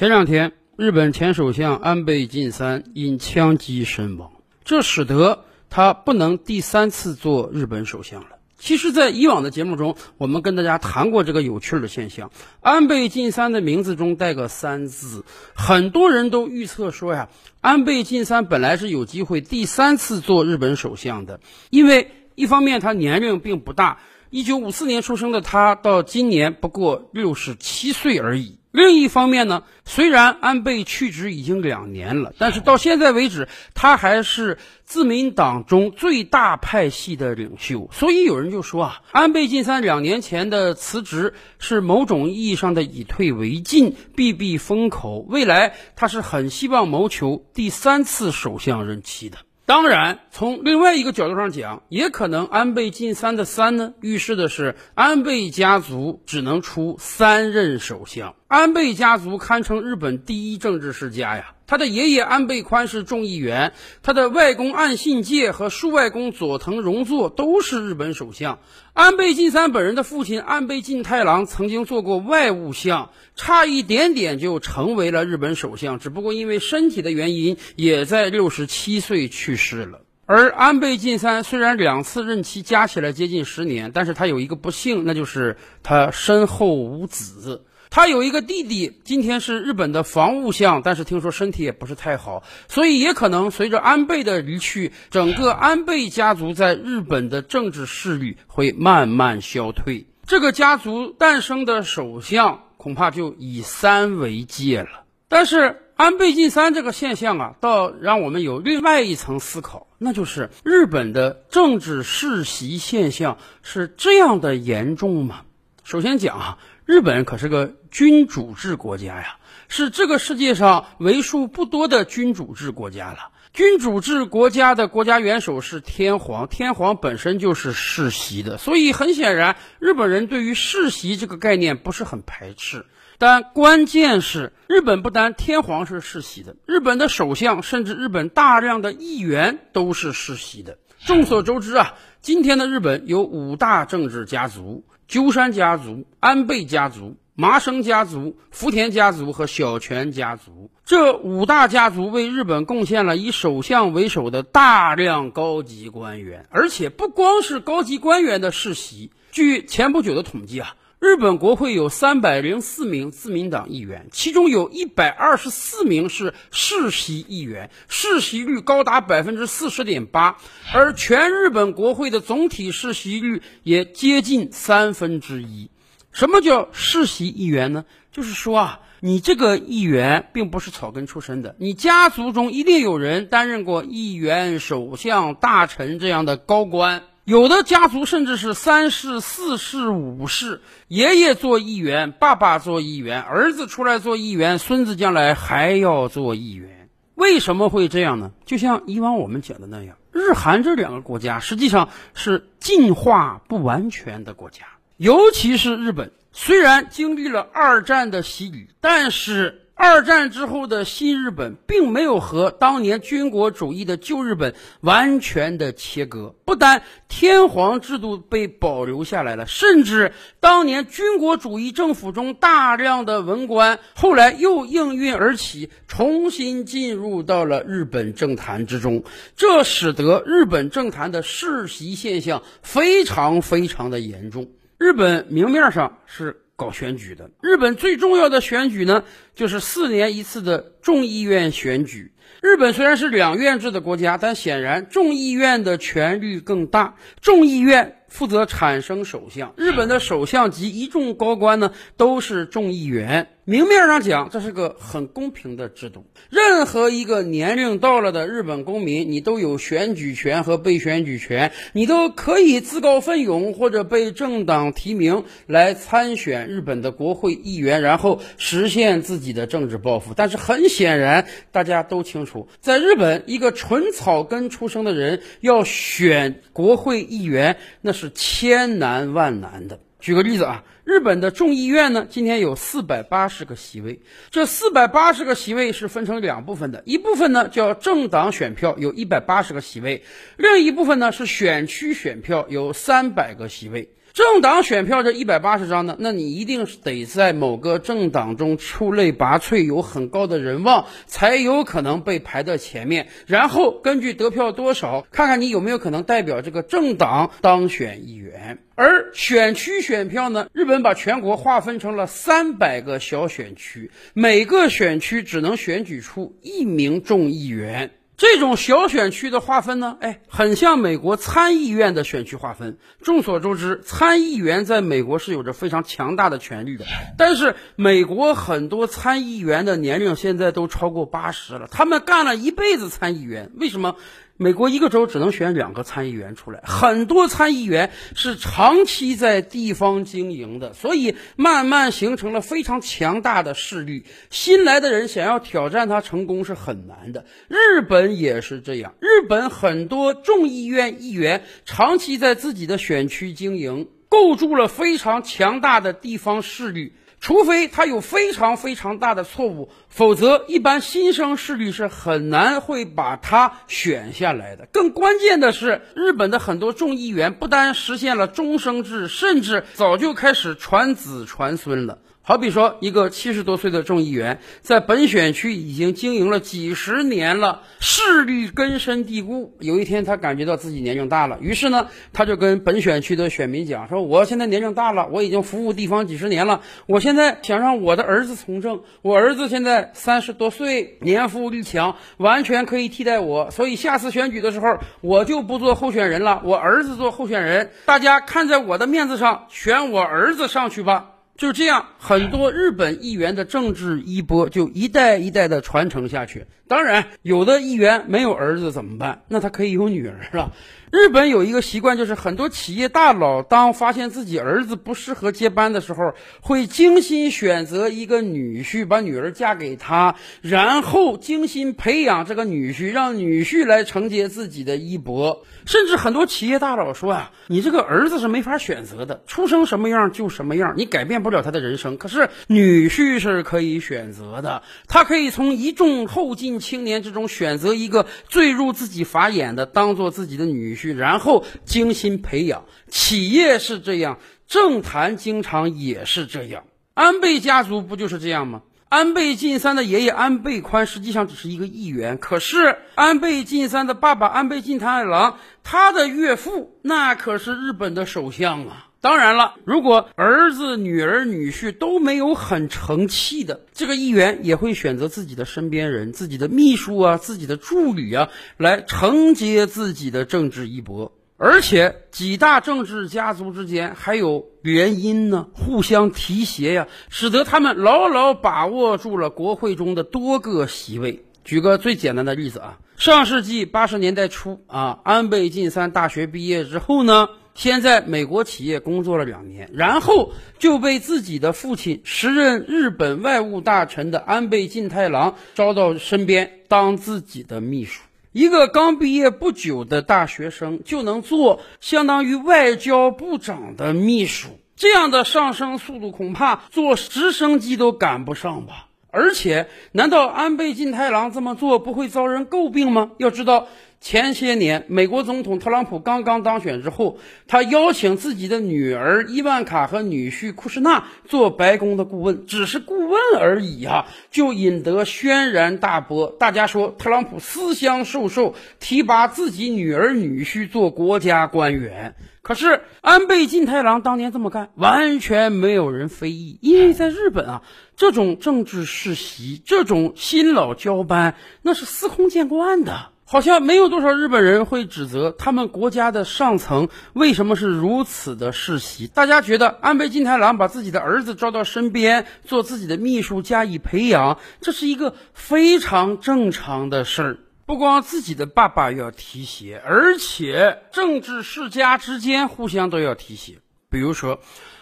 前两天，日本前首相安倍晋三因枪击身亡，这使得他不能第三次做日本首相了。其实，在以往的节目中，我们跟大家谈过这个有趣的现象。安倍晋三的名字中带个“三”字，很多人都预测说呀，安倍晋三本来是有机会第三次做日本首相的，因为一方面他年龄并不大，1954年出生的他到今年不过67岁而已。另一方面呢，虽然安倍去职已经2年了，但是到现在为止，他还是自民党中最大派系的领袖。所以有人就说啊，安倍晋三2年前的辞职是某种意义上的以退为进，避避风口，未来他是很希望谋求第3次首相任期的。当然，从另外一个角度上讲，也可能安倍晋三的“3”呢，预示的是安倍家族只能出3任首相。安倍家族堪称日本第一政治世家呀，他的爷爷安倍宽是众议员，他的外公岸信介和叔外公佐藤荣作都是日本首相。安倍晋三本人的父亲安倍晋太郎曾经做过外务相，差一点点就成为了日本首相，只不过因为身体的原因，也在67岁去世了。而安倍晋三虽然2次任期加起来接近10年，但是他有一个不幸，那就是他身后无子。他有一个弟弟，今天是日本的防务相，但是听说身体也不是太好，所以也可能随着安倍的离去，整个安倍家族在日本的政治势力会慢慢消退。这个家族诞生的首相恐怕就以3为界了。但是安倍晋三这个现象啊，倒让我们有另外一层思考，那就是日本的政治世袭现象是这样的严重吗？首先讲啊，日本可是个君主制国家呀，是这个世界上为数不多的君主制国家了。君主制国家的国家元首是天皇，天皇本身就是世袭的，所以很显然，日本人对于世袭这个概念不是很排斥。但关键是，日本不单天皇是世袭的，日本的首相甚至日本大量的议员都是世袭的。众所周知啊，今天的日本有5大政治家族：鸠山家族、安倍家族、麻生家族、福田家族和小泉家族。这5大家族为日本贡献了以首相为首的大量高级官员，而且不光是高级官员的世袭。据前不久的统计啊，日本国会有304名自民党议员，其中有124名是世袭议员，世袭率高达 40.8%， 而全日本国会的总体世袭率也接近1/3。什么叫世袭议员呢？就是说啊，你这个议员并不是草根出身的，你家族中一定有人担任过议员、首相、大臣这样的高官。有的家族甚至是3世、4世、5世，爷爷做议员，爸爸做议员，儿子出来做议员，孙子将来还要做议员。为什么会这样呢？就像以往我们讲的那样，日韩这两个国家实际上是进化不完全的国家，尤其是日本，虽然经历了2战的洗礼，但是2战之后的新日本并没有和当年军国主义的旧日本完全的切割，不单天皇制度被保留下来了，甚至当年军国主义政府中大量的文官后来又应运而起，重新进入到了日本政坛之中，这使得日本政坛的世袭现象非常非常的严重。日本明面上是搞选举的，日本最重要的选举呢，就是4年1次的众议院选举。日本虽然是2院制的国家，但显然众议院的权力更大，众议院负责产生首相，日本的首相及一众高官呢都是众议员。明面上讲，这是个很公平的制度，任何一个年龄到了的日本公民，你都有选举权和被选举权，你都可以自告奋勇或者被政党提名来参选日本的国会议员，然后实现自己的政治抱负。但是很显然，大家都清楚，在日本，一个纯草根出生的人要选国会议员，那是千难万难的。举个例子啊，日本的众议院呢，今天有480个席位，这480个席位是分成2部分的，一部分呢叫政党选票，有180个席位，另一部分呢是选区选票，有300个席位。政党选票这180张呢，那你一定得在某个政党中出类拔萃，有很高的人望，才有可能被排到前面，然后根据得票多少，看看你有没有可能代表这个政党当选议员。而选区选票呢，日本把全国划分成了300个小选区，每个选区只能选举出1名众议员。这种小选区的划分呢，很像美国参议院的选区划分。众所周知，参议员在美国是有着非常强大的权力的，但是美国很多参议员的年龄现在都超过80了，他们干了一辈子参议员。为什么？美国一个州只能选2个参议员出来，很多参议员是长期在地方经营的，所以慢慢形成了非常强大的势力，新来的人想要挑战他成功是很难的。日本也是这样，日本很多众议院议员长期在自己的选区经营，构筑了非常强大的地方势力，除非他有非常大的错误，否则一般新生势力是很难会把他选下来的。更关键的是，日本的很多众议员不单实现了终生制，甚至早就开始传子传孙了。好比说，一个70多岁的众议员在本选区已经经营了几十年了，势力根深蒂固。有一天他感觉到自己年龄大了，于是呢，他就跟本选区的选民讲说，我现在年龄大了，我已经服务地方几十年了，我现在想让我的儿子从政，我儿子现在30多岁，年服务率强，完全可以替代我，所以下次选举的时候我就不做候选人了，我儿子做候选人，大家看在我的面子上选我儿子上去吧。就这样，很多日本议员的政治衣钵就一代一代的传承下去。当然，有的议员没有儿子怎么办？那他可以有女儿了。日本有一个习惯，就是很多企业大佬当发现自己儿子不适合接班的时候，会精心选择一个女婿，把女儿嫁给他，然后精心培养这个女婿，让女婿来承接自己的衣钵。甚至很多企业大佬说啊，你这个儿子是没法选择的，出生什么样就什么样，你改变不了他的人生，可是女婿是可以选择的，他可以从一众后进青年之中选择一个最入自己法眼的当做自己的女婿，然后精心培养。企业是这样，政坛经常也是这样。安倍家族不就是这样吗？安倍晋三的爷爷安倍宽实际上只是一个议员，可是安倍晋三的爸爸安倍晋太郎，他的岳父那可是日本的首相啊。当然了，如果儿子、女儿、女婿都没有很成器的，这个议员也会选择自己的身边人，自己的秘书啊，自己的助理啊，来承接自己的政治衣钵。而且几大政治家族之间还有联姻呢，互相提携呀，使得他们牢牢把握住了国会中的多个席位。举个最简单的例子啊，上世纪80年代初啊，安倍晋三大学毕业之后呢，先在美国企业工作了2年，然后就被自己的父亲时任日本外务大臣的安倍晋太郎招到身边当自己的秘书。一个刚毕业不久的大学生就能做相当于外交部长的秘书，这样的上升速度恐怕坐直升机都赶不上吧。而且难道安倍晋太郎这么做不会遭人诟病吗？要知道，前些年美国总统特朗普刚刚当选之后，他邀请自己的女儿伊万卡和女婿库什纳做白宫的顾问，只是顾问而已啊，就引得轩然大波。大家说特朗普私相授受，提拔自己女儿女婿做国家官员。可是安倍晋太郎当年这么干，完全没有人非议，因为在日本啊，这种政治世袭，这种新老交班，那是司空见惯的。好像没有多少日本人会指责他们国家的上层为什么是如此的世袭。大家觉得安倍晋太郎把自己的儿子招到身边做自己的秘书加以培养，这是一个非常正常的事儿。不光自己的爸爸要提携，而且政治世家之间互相都要提携。比如说，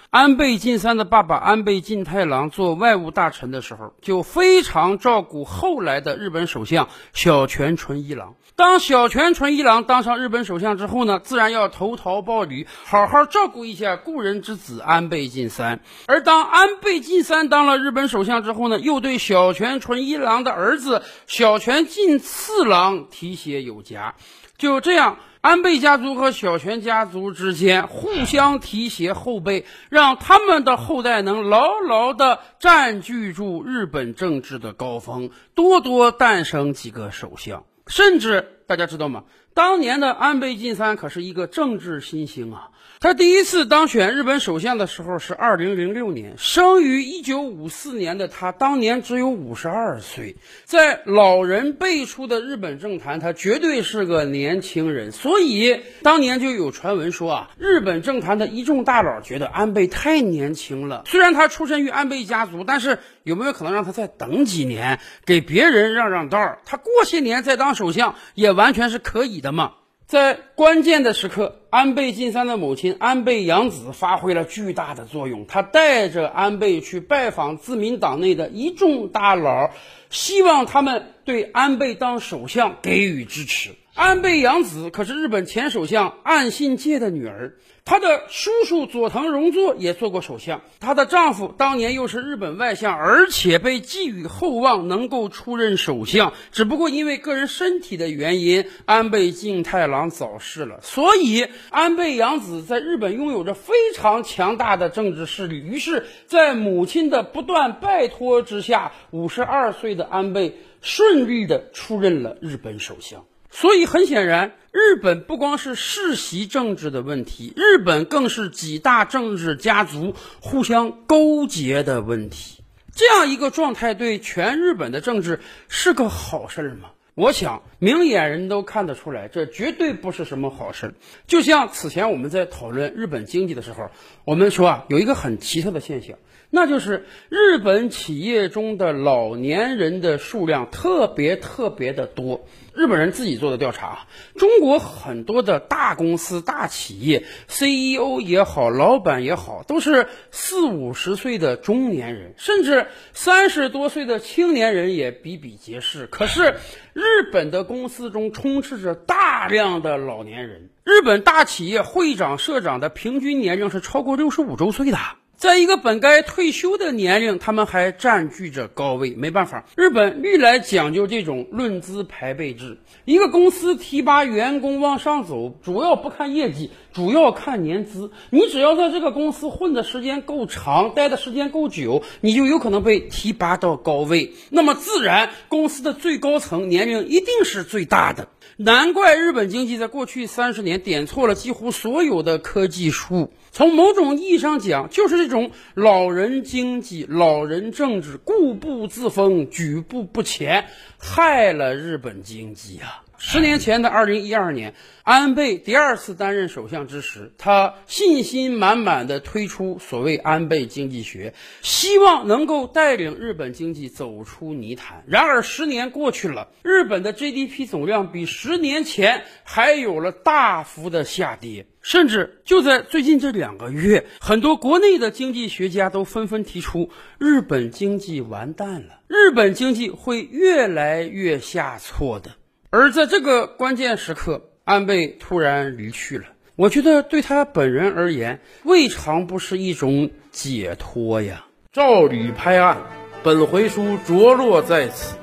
安倍晋三的爸爸安倍晋太郎做外务大臣的时候，就非常照顾后来的日本首相小泉纯一郎。当小泉纯一郎当上日本首相之后呢，自然要投桃报李，好好照顾一下故人之子安倍晋三。而当安倍晋三当了日本首相之后呢，又对小泉纯一郎的儿子小泉进次郎提携有加。就这样，安倍家族和小泉家族之间互相提携后辈，让他们的后代能牢牢地占据住日本政治的高峰，多多诞生几个首相。甚至大家知道吗？当年的安倍晋三可是一个政治新星啊！他第一次当选日本首相的时候是2006年，生于1954年的他当年只有52岁，在老人辈出的日本政坛，他绝对是个年轻人。所以当年就有传闻说啊，日本政坛的一众大佬觉得安倍太年轻了，虽然他出身于安倍家族，但是有没有可能让他再等几年，给别人让道，他过些年再当首相也完全是可以的嘛。在关键的时刻，安倍晋三的母亲安倍洋子发挥了巨大的作用，她带着安倍去拜访自民党内的一众大佬，希望他们对安倍当首相给予支持。安倍洋子可是日本前首相岸信介的女儿，她的叔叔佐藤荣作也做过首相，她的丈夫当年又是日本外相，而且被寄予厚望能够出任首相，只不过因为个人身体的原因，安倍晋太郎早逝了。所以安倍洋子在日本拥有着非常强大的政治势力，于是在母亲的不断拜托之下，52岁的安倍顺利地出任了日本首相。所以很显然，日本不光是世袭政治的问题，日本更是几大政治家族互相勾结的问题。这样一个状态对全日本的政治是个好事吗？我想明眼人都看得出来，这绝对不是什么好事。就像此前我们在讨论日本经济的时候，我们说啊，有一个很奇特的现象，那就是日本企业中的老年人的数量特别的多。日本人自己做的调查，中国很多的大公司大企业 CEO 也好，老板也好，都是40-50岁的中年人，甚至30多岁的青年人也比皆是。可是日本的公司中充斥着大量的老年人，日本大企业会长社长的平均年龄是超过65周岁的，在一个本该退休的年龄，他们还占据着高位。没办法，日本历来讲究这种论资排辈制，一个公司提拔员工往上走，主要不看业绩，主要看年资。你只要在这个公司混的时间够长，待的时间够久，你就有可能被提拔到高位，那么自然公司的最高层年龄一定是最大的。难怪日本经济在过去30年点错了几乎所有的科技书。从某种意义上讲，就是这种老人经济、老人政治固步自封、举步不前，害了日本经济啊。10年前的2012年，安倍第二次担任首相之时，他信心满满地推出所谓安倍经济学，希望能够带领日本经济走出泥潭。然而10年过去了，日本的 GDP 总量比10年前还有了大幅的下跌。甚至就在最近这2个月，很多国内的经济学家都纷纷提出，日本经济完蛋了，日本经济会越来越下挫的。而在这个关键时刻，安倍突然离去了，我觉得对他本人而言，未尝不是一种解脱呀。照理拍案，本回书着落在此，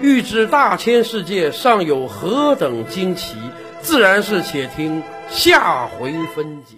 欲知大千世界尚有何等惊奇，自然是且听下回分解。